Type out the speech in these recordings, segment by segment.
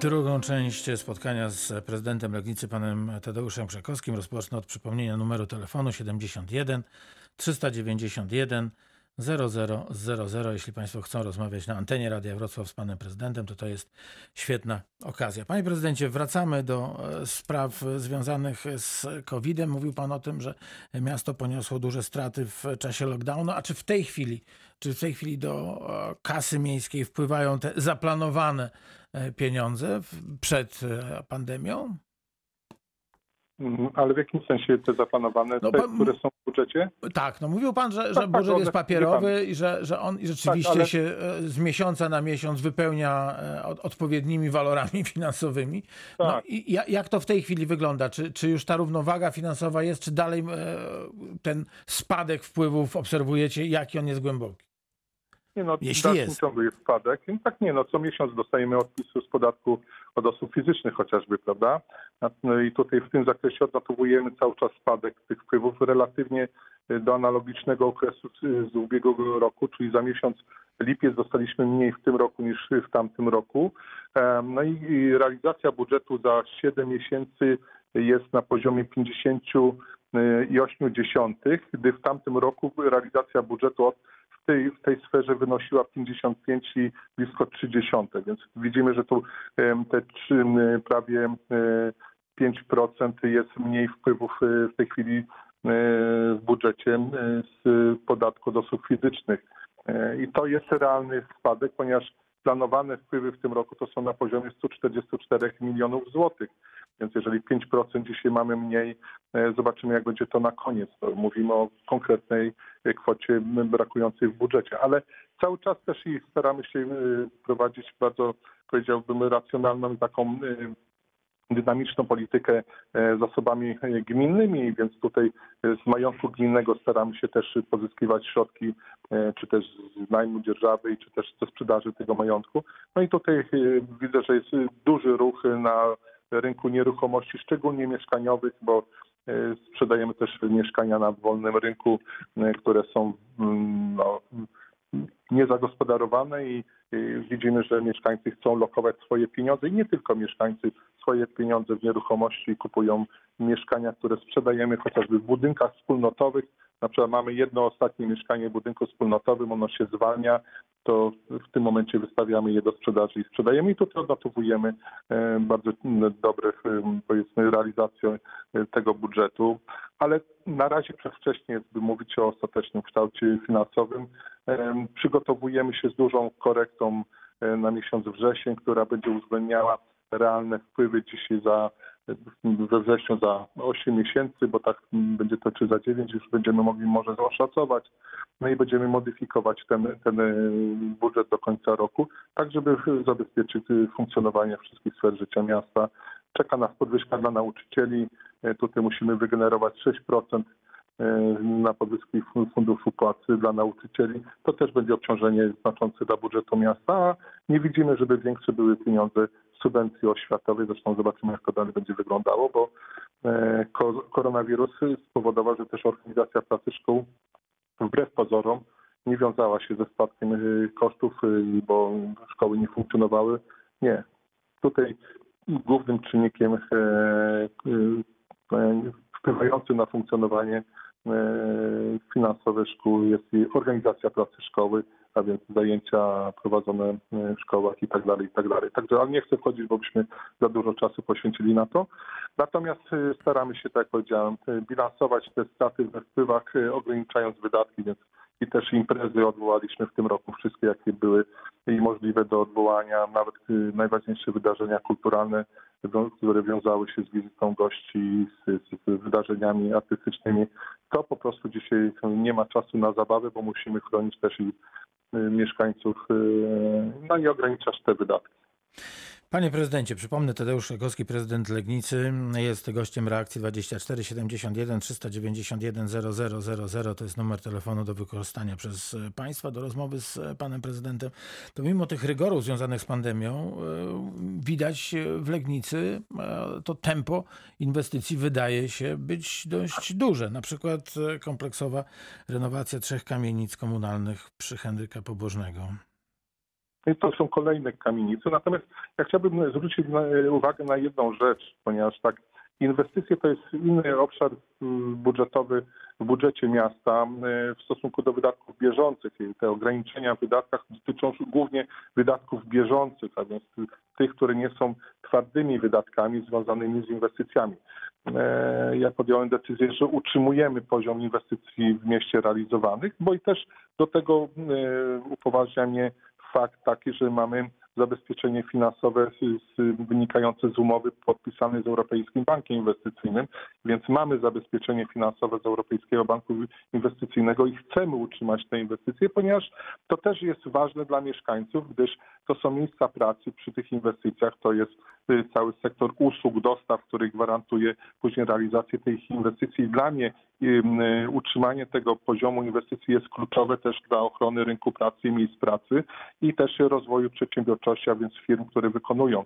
Drugą część spotkania z prezydentem Legnicy, panem Tadeuszem Krzakowskim, rozpocznę od przypomnienia numeru telefonu 71 391 0000. Jeśli państwo chcą rozmawiać na antenie Radia Wrocław z panem prezydentem, to jest świetna okazja. Panie prezydencie, wracamy do spraw związanych z COVID-em. Mówił pan o tym, że miasto poniosło duże straty w czasie lockdownu. A czy w tej chwili do kasy miejskiej wpływają te zaplanowane pieniądze przed pandemią? Ale w jakim sensie te zaplanowane, no, te, które są w budżecie? Tak, no mówił pan, że budżet jest papierowy i że on rzeczywiście się z miesiąca na miesiąc wypełnia odpowiednimi walorami finansowymi. Tak. No i jak to w tej chwili wygląda? Czy już ta równowaga finansowa jest, czy dalej ten spadek wpływów obserwujecie? Jaki on jest głęboki? Nie, no, jeśli w dalszym ciągu jest spadek. Tak, nie, no, co miesiąc dostajemy odpisu z podatku od osób fizycznych chociażby, prawda? No i tutaj w tym zakresie odnotowujemy cały czas spadek tych wpływów relatywnie do analogicznego okresu z ubiegłego roku, czyli za miesiąc lipiec dostaliśmy mniej w tym roku niż w tamtym roku. No i realizacja budżetu za 7 miesięcy jest na poziomie 50,8, gdy w tamtym roku realizacja budżetu w tej sferze wynosiła 55 i blisko 30, więc widzimy, że tu te prawie 5% jest mniej wpływów w tej chwili w budżecie z podatku od osób fizycznych. I to jest realny spadek, ponieważ planowane wpływy w tym roku to są na poziomie 144 milionów złotych. Więc jeżeli 5% dzisiaj mamy mniej, zobaczymy, jak będzie to na koniec. Mówimy o konkretnej kwocie brakującej w budżecie. Ale cały czas też i staramy się prowadzić bardzo, powiedziałbym, racjonalną, taką dynamiczną politykę zasobami gminnymi, więc tutaj z majątku gminnego staramy się też pozyskiwać środki, czy też z najmu dzierżawy, czy też ze sprzedaży tego majątku. No i tutaj widzę, że jest duży ruch na rynku nieruchomości, szczególnie mieszkaniowych, bo sprzedajemy też mieszkania na wolnym rynku, które są niezagospodarowane i widzimy, że mieszkańcy chcą lokować swoje pieniądze i nie tylko mieszkańcy, swoje pieniądze w nieruchomości, kupują mieszkania, które sprzedajemy chociażby w budynkach wspólnotowych. Na przykład mamy jedno ostatnie mieszkanie w budynku wspólnotowym, ono się zwalnia, to w tym momencie wystawiamy je do sprzedaży i sprzedajemy. I tutaj odnotowujemy bardzo dobre, powiedzmy, realizację tego budżetu. Ale na razie przedwcześnie jest, by mówić o ostatecznym kształcie finansowym. Przygotowujemy się z dużą korektą na miesiąc wrzesień, która będzie uwzględniała realne wpływy dzisiaj we wrześniu za 8 miesięcy, bo tak będzie to, czy za 9 już będziemy mogli może oszacować. No i będziemy modyfikować ten budżet do końca roku, tak żeby zabezpieczyć funkcjonowanie wszystkich sfer życia miasta. Czeka nas podwyżka dla nauczycieli. Tutaj musimy wygenerować 6% na podwyżki funduszu płacy dla nauczycieli. To też będzie obciążenie znaczące dla budżetu miasta, a nie widzimy, żeby większe były pieniądze subwencji oświatowej. Zresztą zobaczymy, jak to dalej będzie wyglądało, bo koronawirus spowodował, że też organizacja pracy szkół wbrew pozorom nie wiązała się ze spadkiem kosztów, bo szkoły nie funkcjonowały. Nie. Tutaj głównym czynnikiem wpływającym na funkcjonowanie finansowe szkół jest organizacja pracy szkoły, a więc zajęcia prowadzone w szkołach i tak dalej, i tak dalej. Także ale nie chcę wchodzić, bo byśmy za dużo czasu poświęcili na to. Natomiast staramy się, tak jak powiedziałem, bilansować te straty we wpływach, ograniczając wydatki, więc i też imprezy odwołaliśmy w tym roku, wszystkie jakie były i możliwe do odwołania, nawet najważniejsze wydarzenia kulturalne, które wiązały się z wizytą gości, z wydarzeniami artystycznymi. To po prostu dzisiaj nie ma czasu na zabawę, bo musimy chronić też i mieszkańców, no i ograniczać te wydatki. Panie prezydencie, przypomnę, Tadeusz Krzakowski, prezydent Legnicy, jest gościem Reakcji 24. 71 391 0000 to jest numer telefonu do wykorzystania przez państwa do rozmowy z panem prezydentem. To mimo tych rygorów związanych z pandemią widać w Legnicy to tempo inwestycji wydaje się być dość duże. Na przykład kompleksowa renowacja 3 kamienic komunalnych przy Henryka Pobożnego. To są kolejne kamienice. Natomiast ja chciałbym zwrócić uwagę na jedną rzecz, ponieważ tak inwestycje to jest inny obszar budżetowy w budżecie miasta w stosunku do wydatków bieżących. Te ograniczenia w wydatkach dotyczą głównie wydatków bieżących, a więc tych, które nie są twardymi wydatkami związanymi z inwestycjami. Ja podjąłem decyzję, że utrzymujemy poziom inwestycji w mieście realizowanych, bo i też do tego upoważnia mnie fakt taki, że mamy zabezpieczenie finansowe wynikające z umowy podpisanej z Europejskim Bankiem Inwestycyjnym, więc mamy zabezpieczenie finansowe z Europejskiego Banku Inwestycyjnego i chcemy utrzymać te inwestycje, ponieważ to też jest ważne dla mieszkańców, gdyż to są miejsca pracy przy tych inwestycjach, to jest cały sektor usług, dostaw, który gwarantuje później realizację tych inwestycji. Dla mnie utrzymanie tego poziomu inwestycji jest kluczowe też dla ochrony rynku pracy i miejsc pracy i też rozwoju przedsiębiorczości, a więc firm, które wykonują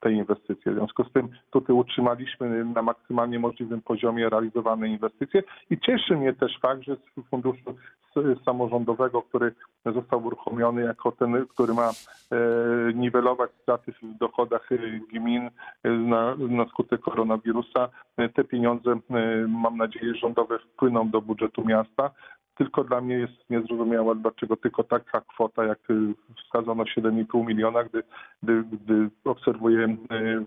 te inwestycje. W związku z tym tutaj utrzymaliśmy na maksymalnie możliwym poziomie realizowane inwestycje i cieszy mnie też fakt, że z funduszu samorządowego, który został uruchomiony jako ten, który ma niwelować straty w dochodach gmin na skutek koronawirusa. Te pieniądze, mam nadzieję, rządowe wpłyną do budżetu miasta. Tylko dla mnie jest niezrozumiałe, dlaczego tylko taka kwota, jak wskazano 7,5 miliona, gdy obserwuję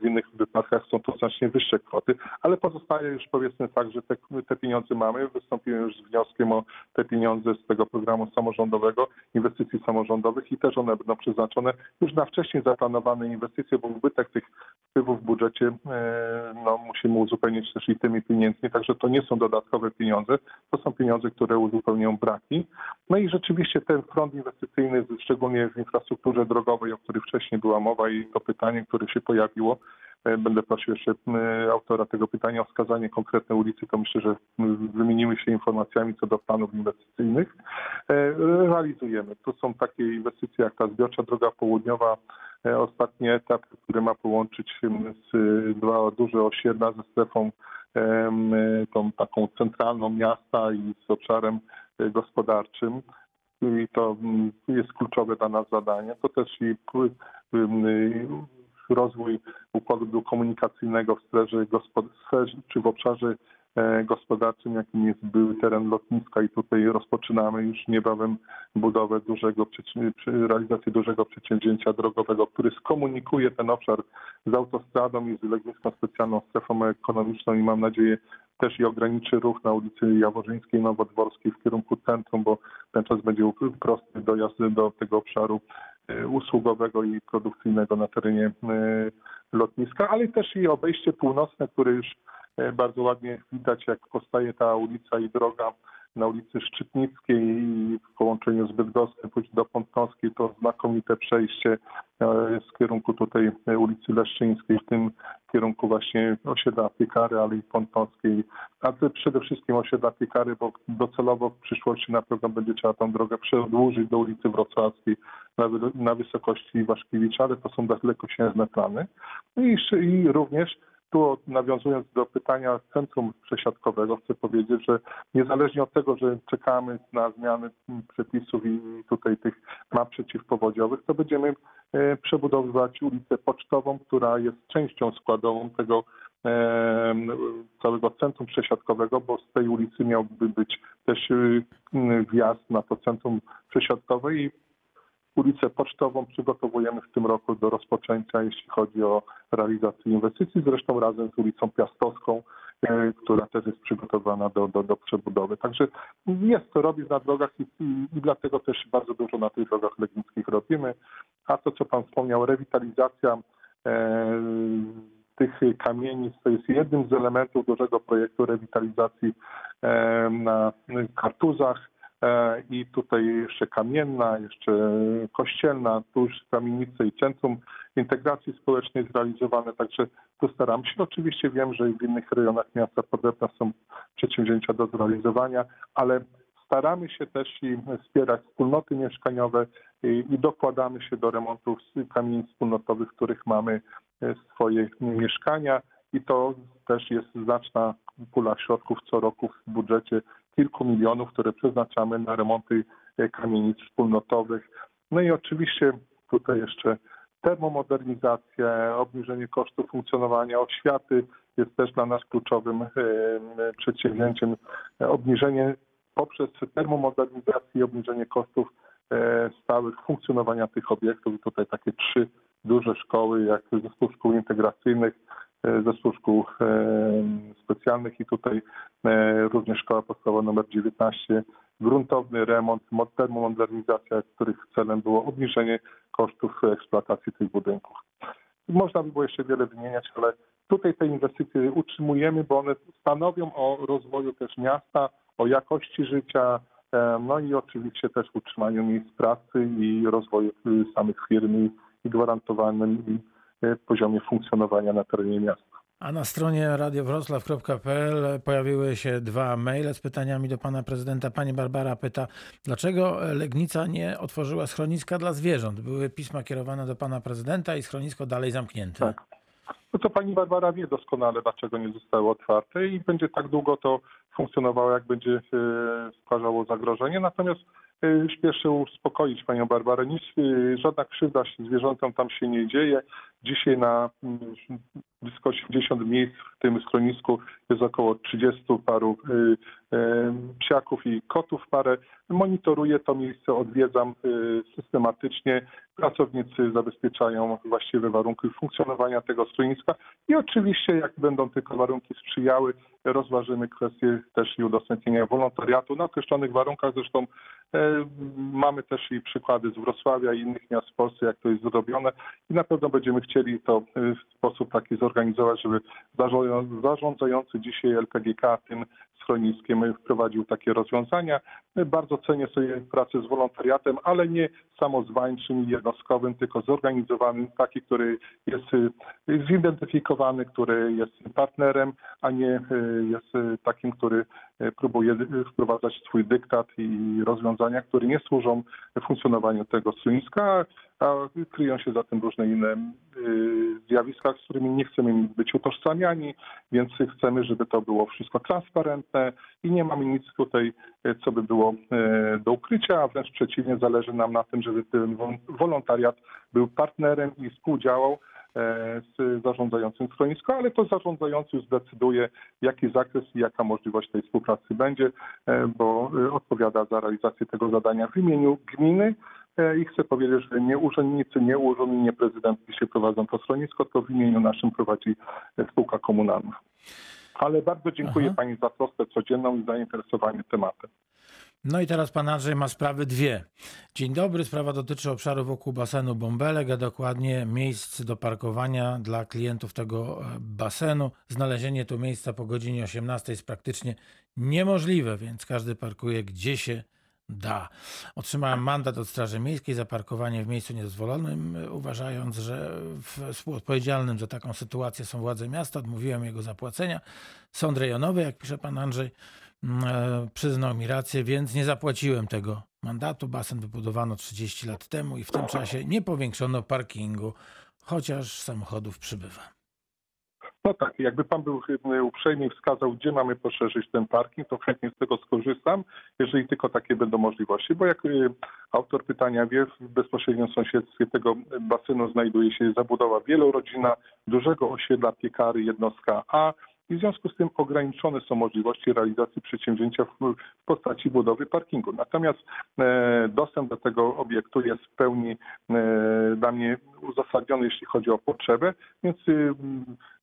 w innych wypadkach, są to znacznie wyższe kwoty. Ale pozostaje już powiedzmy tak, że te pieniądze mamy. Wystąpiłem już z wnioskiem o te pieniądze z tego programu samorządowego, inwestycji samorządowych i też one będą przeznaczone już na wcześniej zaplanowane inwestycje, bo ubytek tych wpływów w budżecie musimy uzupełnić też i tymi pieniędzmi. Także to nie są dodatkowe pieniądze, to są pieniądze, które uzupełnią braki. No i rzeczywiście ten front inwestycyjny, szczególnie w infrastrukturze drogowej, o której wcześniej była mowa i to pytanie, które się pojawiło, będę prosił jeszcze autora tego pytania o wskazanie konkretnej ulicy, to myślę, że wymienimy się informacjami co do planów inwestycyjnych. Realizujemy. Tu są takie inwestycje jak ta zbiorcza Droga Południowa, ostatni etap, który ma połączyć się z dwa duże osiedla ze strefą tą taką centralną miasta i z obszarem gospodarczym. I to jest kluczowe dla nas zadanie. To też i rozwój układu komunikacyjnego w sferze czy w obszarze gospodarczym, jakim jest były teren lotniska i tutaj rozpoczynamy już niebawem budowę realizację dużego przedsięwzięcia drogowego, który skomunikuje ten obszar z autostradą i z Legnicką Specjalną Strefą Ekonomiczną i mam nadzieję też i ograniczy ruch na ulicy Jaworzyńskiej, Nowodworskiej w kierunku centrum, bo ten czas będzie prosty dojazd do tego obszaru usługowego i produkcyjnego na terenie lotniska, ale też i obejście północne, które już bardzo ładnie widać, jak powstaje ta ulica i droga na ulicy Szczytnickiej i w połączeniu z Bydgoskiem do Pątnowskiej. To znakomite przejście z kierunku tutaj ulicy Leszczyńskiej, w tym kierunku właśnie osiedla Piekary, ale i Pątnowskiej. A to przede wszystkim osiedla Piekary, bo docelowo w przyszłości na pewno będzie trzeba tą drogę przedłużyć do ulicy Wrocławskiej na wysokości Waszkiewicza, ale to są dalekosiężne plany. I również tu nawiązując do pytania centrum przesiadkowego, chcę powiedzieć, że niezależnie od tego, że czekamy na zmiany przepisów i tutaj tych map przeciwpowodziowych, to będziemy przebudowywać ulicę Pocztową, która jest częścią składową tego całego centrum przesiadkowego, bo z tej ulicy miałby być też wjazd na to centrum przesiadkowe i ulicę Pocztową przygotowujemy w tym roku do rozpoczęcia, jeśli chodzi o realizację inwestycji, zresztą razem z ulicą Piastowską, która też jest przygotowana do przebudowy. Także jest co robić na drogach i dlatego też bardzo dużo na tych drogach legnickich robimy. A to, co pan wspomniał, rewitalizacja tych kamienic, to jest jednym z elementów dużego projektu rewitalizacji na Kartuzach. I tutaj jeszcze Kamienna, jeszcze Kościelna, tu już kamienice i Centrum Integracji Społecznej zrealizowane, także tu staramy się. Oczywiście wiem, że w innych rejonach miasta potrzebne są przedsięwzięcia do zrealizowania, ale staramy się też i wspierać wspólnoty mieszkaniowe i dokładamy się do remontów kamienic wspólnotowych, w których mamy swoje mieszkania i to też jest znaczna pula środków co roku w budżecie, kilku milionów, które przeznaczamy na remonty kamienic wspólnotowych. No i oczywiście tutaj jeszcze termomodernizację, obniżenie kosztów funkcjonowania oświaty jest też dla nas kluczowym przedsięwzięciem. Obniżenie poprzez termomodernizację i obniżenie kosztów stałych funkcjonowania tych obiektów. I tutaj takie trzy duże szkoły, jak zespół szkół integracyjnych, zespół szkół specjalnych i tutaj również szkoła podstawowa nr 19, gruntowny remont, termomodernizacja, których celem było obniżenie kosztów eksploatacji tych budynków. Można by było jeszcze wiele wymieniać, ale tutaj te inwestycje utrzymujemy, bo one stanowią o rozwoju też miasta, o jakości życia, no i oczywiście też utrzymaniu miejsc pracy i rozwoju samych firm i gwarantowanym poziomie funkcjonowania na terenie miasta. A na stronie radiowroclaw.pl pojawiły się dwa maile z pytaniami do pana prezydenta. Pani Barbara pyta, dlaczego Legnica nie otworzyła schroniska dla zwierząt? Były pisma kierowane do pana prezydenta i schronisko dalej zamknięte. Tak. No to pani Barbara wie doskonale, dlaczego nie zostało otwarte i będzie tak długo to funkcjonowało, jak będzie stwarzało zagrożenie. Natomiast śpieszę uspokoić panią Barbarę. Nic, żadna krzywda się zwierzętom tam się nie dzieje. Dzisiaj na blisko 80 miejsc w tym schronisku jest około 30 paru psiaków i kotów parę. Monitoruję to miejsce, odwiedzam systematycznie. Pracownicy zabezpieczają właściwe warunki funkcjonowania tego schroniska i oczywiście jak będą tylko warunki sprzyjały, rozważymy kwestię też i udostępnienia wolontariatu na określonych warunkach. Zresztą mamy też i przykłady z Wrocławia i innych miast w Polsce, jak to jest zrobione i na pewno będziemy chcieli to w sposób taki zorganizować, żeby zarządzający dzisiaj LPGK tym schroniskiem wprowadził takie rozwiązania. Bardzo cenię sobie pracę z wolontariatem, ale nie samozwańczym i jednostkowym, tylko zorganizowanym, taki, który jest zidentyfikowany, który jest partnerem, a nie jest takim, który próbuje wprowadzać swój dyktat i rozwiązania, które nie służą funkcjonowaniu tego schroniska, a kryją się za tym różne inne zjawiska, z którymi nie chcemy być utożsamiani, więc chcemy, żeby to było wszystko transparentne i nie mamy nic tutaj, co by było do ukrycia, a wręcz przeciwnie, zależy nam na tym, żeby ten wolontariat był partnerem i współdziałał z zarządzającym schronisko, ale to zarządzający zdecyduje, jaki zakres i jaka możliwość tej współpracy będzie, bo odpowiada za realizację tego zadania w imieniu gminy i chcę powiedzieć, że nie urzędnicy, nie urząd, nie prezydent się prowadzą to schronisko, to w imieniu naszym prowadzi spółka komunalna. Ale bardzo dziękuję pani za troskę codzienną i zainteresowanie tematem. No i teraz pan Andrzej ma sprawy dwie. Dzień dobry, sprawa dotyczy obszaru wokół basenu Bąbelek, a dokładnie miejsc do parkowania dla klientów tego basenu. Znalezienie tu miejsca po godzinie 18 jest praktycznie niemożliwe, więc każdy parkuje gdzie się da. Otrzymałem mandat od Straży Miejskiej za parkowanie w miejscu niedozwolonym, uważając, że współodpowiedzialnym za taką sytuację są władze miasta. Odmówiłem jego zapłacenia. Sąd rejonowy, jak pisze pan Andrzej, przyznał mi rację, więc nie zapłaciłem tego mandatu. Basen wybudowano 30 lat temu i w tym czasie nie powiększono parkingu, chociaż samochodów przybywa. No tak, jakby pan był uprzejmy i wskazał, gdzie mamy poszerzyć ten parking, to chętnie z tego skorzystam, jeżeli tylko takie będą możliwości, bo jak autor pytania wie, w bezpośrednim sąsiedztwie tego basenu znajduje się zabudowa wielorodzinna, dużego osiedla Piekary, jednostka A, i w związku z tym ograniczone są możliwości realizacji przedsięwzięcia w postaci budowy parkingu. Natomiast dostęp do tego obiektu jest w pełni dla mnie uzasadniony, jeśli chodzi o potrzebę, więc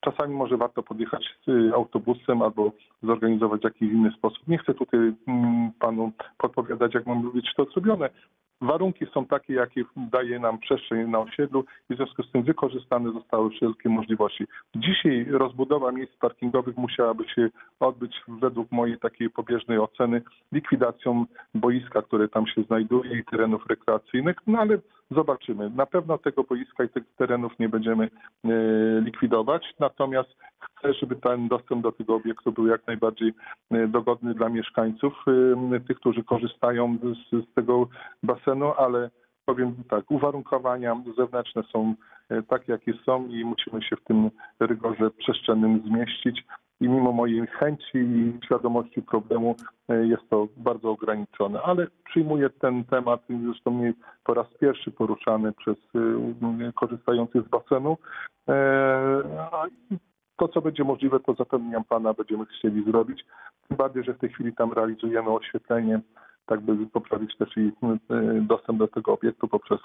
czasami może warto podjechać autobusem albo zorganizować w jakiś inny sposób. Nie chcę tutaj panu podpowiadać, jak mam być to zrobione. Warunki są takie, jakie daje nam przestrzeń na osiedlu i w związku z tym wykorzystane zostały wszelkie możliwości. Dzisiaj rozbudowa miejsc parkingowych musiałaby się odbyć według mojej takiej pobieżnej oceny likwidacją boiska, które tam się znajduje i terenów rekreacyjnych, no ale zobaczymy. Na pewno tego boiska i tych terenów nie będziemy likwidować, natomiast chcę, żeby ten dostęp do tego obiektu był jak najbardziej dogodny dla mieszkańców, tych, którzy korzystają z tego basenu, ale powiem tak, uwarunkowania zewnętrzne są takie, jakie są i musimy się w tym rygorze przestrzennym zmieścić. i mimo mojej chęci i świadomości problemu jest to bardzo ograniczone. Ale przyjmuję ten temat, zresztą mnie po raz pierwszy poruszany przez korzystających z basenu. To, co będzie możliwe, to zapewniam pana, będziemy chcieli zrobić. Tym bardziej, że w tej chwili tam realizujemy oświetlenie, tak by poprawić też i dostęp do tego obiektu poprzez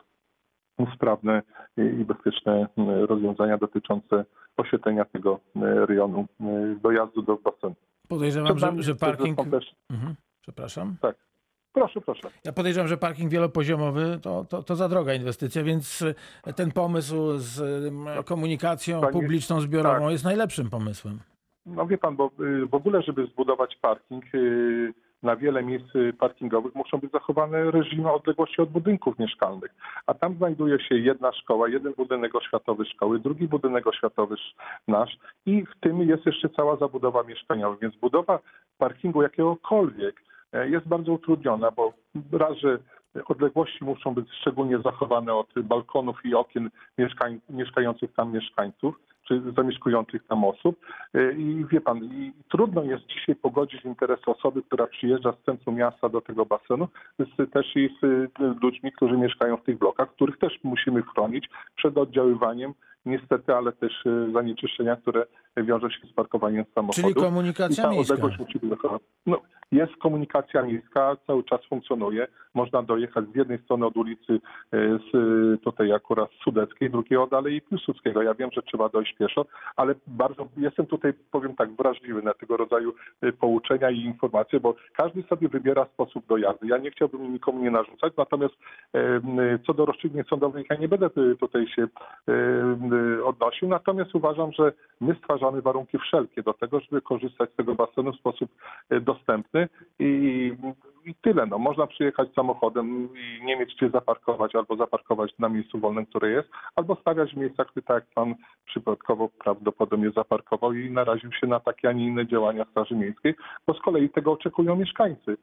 sprawne i bezpieczne rozwiązania dotyczące oświetlenia tego rejonu dojazdu do basenu. Podejrzewam, że parking... Też... Mhm, przepraszam. Tak. Proszę. Ja podejrzewam, że parking wielopoziomowy to za droga inwestycja, więc ten pomysł z komunikacją publiczną, zbiorową jest najlepszym pomysłem. No wie pan, bo w ogóle, żeby zbudować parking, na wiele miejsc parkingowych muszą być zachowane reżimy odległości od budynków mieszkalnych. A tam znajduje się jedna szkoła, jeden budynek oświatowy szkoły, drugi budynek oświatowy nasz i w tym jest jeszcze cała zabudowa mieszkaniowa. Więc budowa parkingu jakiegokolwiek jest bardzo utrudniona, bo raz, że odległości muszą być szczególnie zachowane od balkonów i okien mieszkających tam mieszkańców, czy zamieszkujących tam osób. I wie pan, i trudno jest dzisiaj pogodzić interes osoby, która przyjeżdża z centrum miasta do tego basenu, z ludźmi, którzy mieszkają w tych blokach, których też musimy chronić przed oddziaływaniem, niestety, ale też zanieczyszczenia, które wiąże się z parkowaniem samochodów. Czyli komunikacja miejska. Jest komunikacja miejska, cały czas funkcjonuje. Można dojechać z jednej strony od ulicy, tutaj akurat Sudeckiej, drugiej od Alei Piłsudskiego. Ja wiem, że trzeba dojść pieszo, ale bardzo jestem tutaj, powiem tak, wrażliwy na tego rodzaju pouczenia i informacje, bo każdy sobie wybiera sposób dojazdu. Ja nie chciałbym nikomu nie narzucać, natomiast co do rozstrzygnień sądowych ja nie będę tutaj się odnosił. Natomiast uważam, że my stwarzamy warunki wszelkie do tego, żeby korzystać z tego basenu w sposób dostępny i tyle. No, można przyjechać samochodem i nie mieć gdzie zaparkować, albo zaparkować na miejscu wolnym, które jest, albo stawiać w miejscach, które tak jak pan przypadkowo prawdopodobnie zaparkował i naraził się na takie, a nie inne działania Straży Miejskiej, bo z kolei tego oczekują mieszkańcy.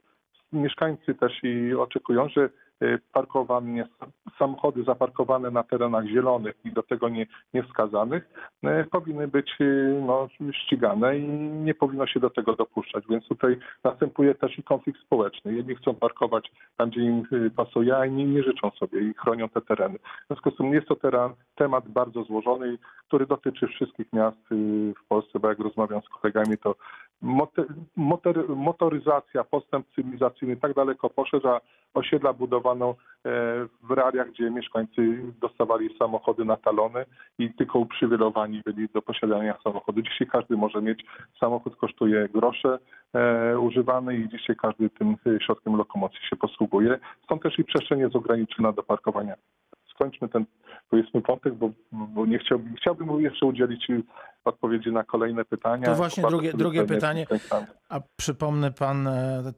Mieszkańcy też i oczekują, że samochody zaparkowane na terenach zielonych i do tego nie wskazanych powinny być ścigane i nie powinno się do tego dopuszczać. Więc tutaj następuje też i konflikt społeczny. Jedni chcą parkować tam, gdzie im pasuje, a inni nie życzą sobie i chronią te tereny. W związku z tym jest to temat bardzo złożony, który dotyczy wszystkich miast w Polsce, bo jak rozmawiam z kolegami, to motoryzacja, postęp cywilizacyjny tak daleko poszedł, a osiedla budowano w realiach, gdzie mieszkańcy dostawali samochody na talony i tylko uprzywilejowani byli do posiadania samochodu. Dzisiaj każdy może mieć, samochód kosztuje grosze używany i dzisiaj każdy tym środkiem lokomocji się posługuje. Stąd też i przestrzeń jest ograniczona do parkowania. Skończmy ten, powiedzmy, wątek, bo nie chciałbym jeszcze udzielić odpowiedzi na kolejne pytania. To właśnie drugie pytanie. A przypomnę, pan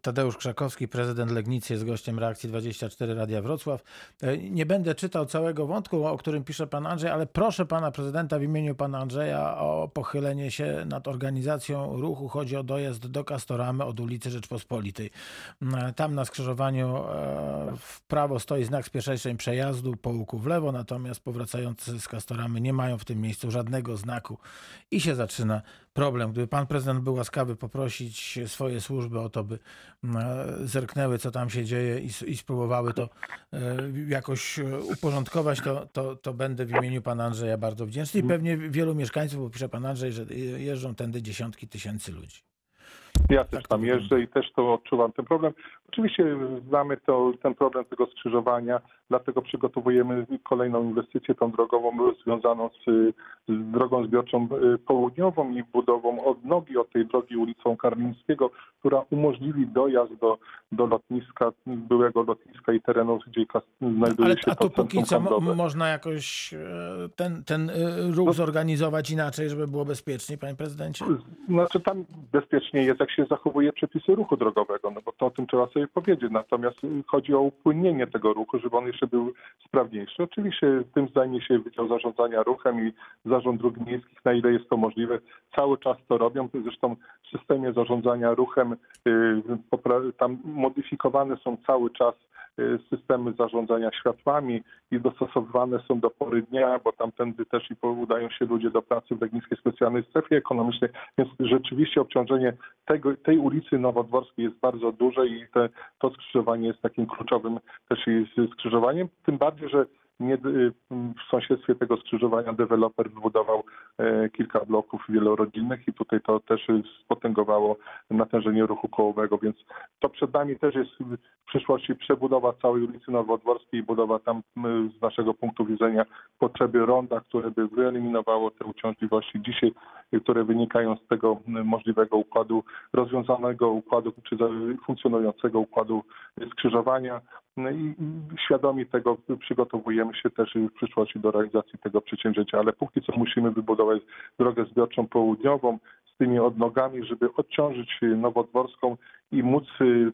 Tadeusz Krzakowski, prezydent Legnicy, jest gościem Reakcji24 Radia Wrocław. Nie będę czytał całego wątku, o którym pisze pan Andrzej, ale proszę pana prezydenta w imieniu pana Andrzeja o pochylenie się nad organizacją ruchu. Chodzi o dojazd do Kastoramy od ulicy Rzeczpospolitej. Tam na skrzyżowaniu w prawo stoi znak z pierwszeństwem przejazdu po łuku w lewo, natomiast powracający z Kastoramy nie mają w tym miejscu żadnego znaku. I się zaczyna problem. Gdyby pan prezydent był łaskawy poprosić swoje służby o to, by zerknęły, co tam się dzieje i spróbowały to jakoś uporządkować, to będę w imieniu pana Andrzeja bardzo wdzięczny. I pewnie wielu mieszkańców, bo pisze pan Andrzej, że jeżdżą tędy dziesiątki tysięcy ludzi. Ja też tam jeżdżę i też to odczuwam ten problem. Oczywiście znamy ten problem tego skrzyżowania, dlatego przygotowujemy kolejną inwestycję, tą drogową związaną z drogą zbiorczą południową i budową odnogi od tej drogi ulicą Karmińskiego, która umożliwi dojazd do lotniska, byłego lotniska i terenów, gdzie znajduje się to centrum handlowe. Póki co można jakoś ten ruch zorganizować inaczej, żeby było bezpiecznie, panie prezydencie? Znaczy tam bezpiecznie jest, jak się zachowuje przepisy ruchu drogowego, no bo to o tym trzeba sobie powiedzieć. Natomiast chodzi o upłynnienie tego ruchu, żeby on jeszcze był sprawniejszy. Oczywiście tym zajmie się Wydział Zarządzania Ruchem i Zarząd Dróg Miejskich, na ile jest to możliwe. Cały czas to robią. Zresztą w systemie zarządzania ruchem tam modyfikowane są cały czas systemy zarządzania światłami i dostosowywane są do pory dnia, bo tamtędy też i udają się ludzie do pracy w Legnickiej Specjalnej Strefie Ekonomicznej, więc rzeczywiście obciążenie tej ulicy Nowodworskiej jest bardzo duże i to skrzyżowanie jest takim kluczowym też skrzyżowaniem, tym bardziej, że w sąsiedztwie tego skrzyżowania deweloper wybudował kilka bloków wielorodzinnych i tutaj to też spotęgowało natężenie ruchu kołowego, więc to przed nami też jest w przyszłości przebudowa całej ulicy Nowodworskiej i budowa tam z naszego punktu widzenia potrzeby ronda, które by wyeliminowało te uciążliwości dzisiaj, które wynikają z tego możliwego układu, rozwiązanego układu czy funkcjonującego układu skrzyżowania. No i świadomi tego przygotowujemy się też w przyszłości do realizacji tego przedsięwzięcia, ale póki co musimy wybudować drogę zbiorczą południową z tymi odnogami, żeby odciążyć Nowodworską i móc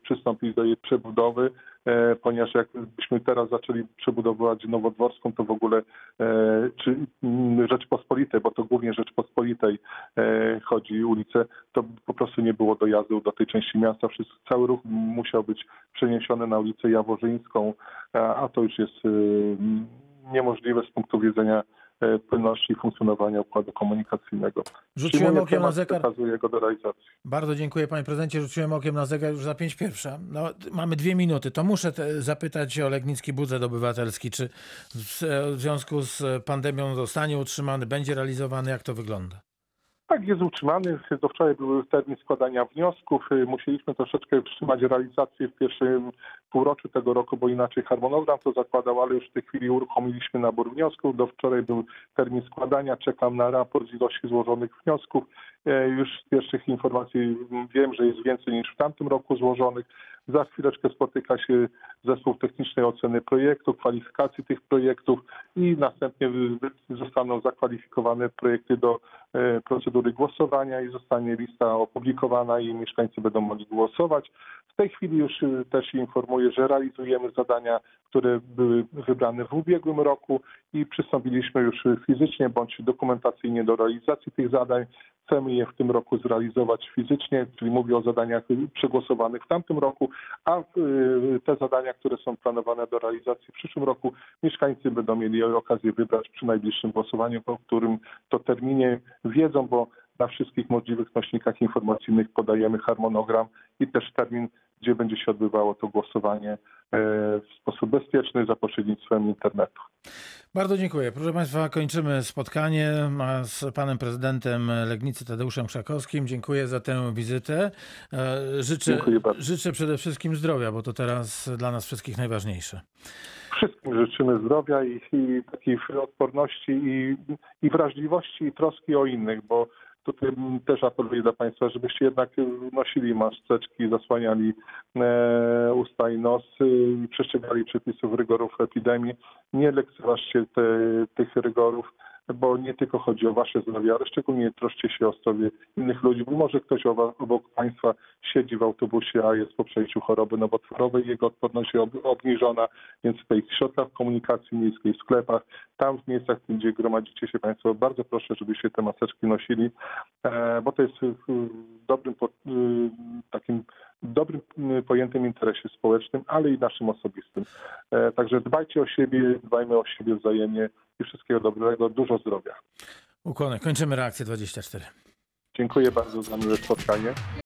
przystąpić do jej przebudowy, ponieważ jakbyśmy teraz zaczęli przebudowywać Nowodworską, to w ogóle czy Rzeczpospolitej, bo to głównie Rzeczpospolitej chodzi ulicę, to po prostu nie było dojazdu do tej części miasta. Cały ruch musiał być przeniesiony na ulicę Jaworzyńską, a to już jest niemożliwe z punktu widzenia płynności funkcjonowania układu komunikacyjnego. Rzuciłem okiem na zegar. Przekazuję go do realizacji. Bardzo dziękuję, panie prezydencie. Rzuciłem okiem na zegar już za 5:01. No, mamy 2 minuty. To muszę zapytać o Legnicki Budżet Obywatelski. Czy w związku z pandemią zostanie utrzymany, będzie realizowany? Jak to wygląda? Tak, jest utrzymany. Do wczoraj był termin składania wniosków. Musieliśmy troszeczkę wstrzymać realizację w pierwszym półroczu tego roku, bo inaczej harmonogram to zakładał, ale już w tej chwili uruchomiliśmy nabór wniosków. Do wczoraj był termin składania. Czekam na raport z ilości złożonych wniosków. Już z pierwszych informacji wiem, że jest więcej niż w tamtym roku złożonych. Za chwileczkę spotyka się zespół technicznej oceny projektów, kwalifikacji tych projektów i następnie zostaną zakwalifikowane projekty do procedury głosowania i zostanie lista opublikowana i mieszkańcy będą mogli głosować. W tej chwili już też informuję, że realizujemy zadania, które były wybrane w ubiegłym roku i przystąpiliśmy już fizycznie bądź dokumentacyjnie do realizacji tych zadań. Chcemy je w tym roku zrealizować fizycznie, czyli mówię o zadaniach przegłosowanych w tamtym roku, a te zadania, które są planowane do realizacji w przyszłym roku, mieszkańcy będą mieli okazję wybrać przy najbliższym głosowaniu, po którym to terminie wiedzą, bo na wszystkich możliwych nośnikach informacyjnych podajemy harmonogram i też termin, gdzie będzie się odbywało to głosowanie w sposób bezpieczny za pośrednictwem internetu. Bardzo dziękuję. Proszę państwa, kończymy spotkanie z panem prezydentem Legnicy Tadeuszem Krzakowskim. Dziękuję za tę wizytę. Życzę przede wszystkim zdrowia, bo to teraz dla nas wszystkich najważniejsze. Wszystkim życzymy zdrowia i takiej odporności i wrażliwości i troski o innych, bo tutaj też apeluję do państwa, żebyście jednak nosili maseczki, zasłaniali usta i nos i przestrzegali przepisów rygorów epidemii. Nie lekceważcie tych rygorów, bo nie tylko chodzi o wasze zdrowie, ale szczególnie troszcie się o zdrowie innych ludzi, bo może ktoś obok państwa siedzi w autobusie, a jest po przejściu choroby nowotworowej, jego odporność jest obniżona, więc w tych środkach komunikacji miejskiej, w sklepach, tam w miejscach, gdzie gromadzicie się państwo, bardzo proszę, żebyście te maseczki nosili, bo to jest w dobrym pojętym interesie społecznym, ale i naszym osobistym. Także dbajcie o siebie, dbajmy o siebie wzajemnie i wszystkiego dobrego, dużo zdrowia. Ukłony. Kończymy Reakcję 24. Dziękuję bardzo za miłe spotkanie.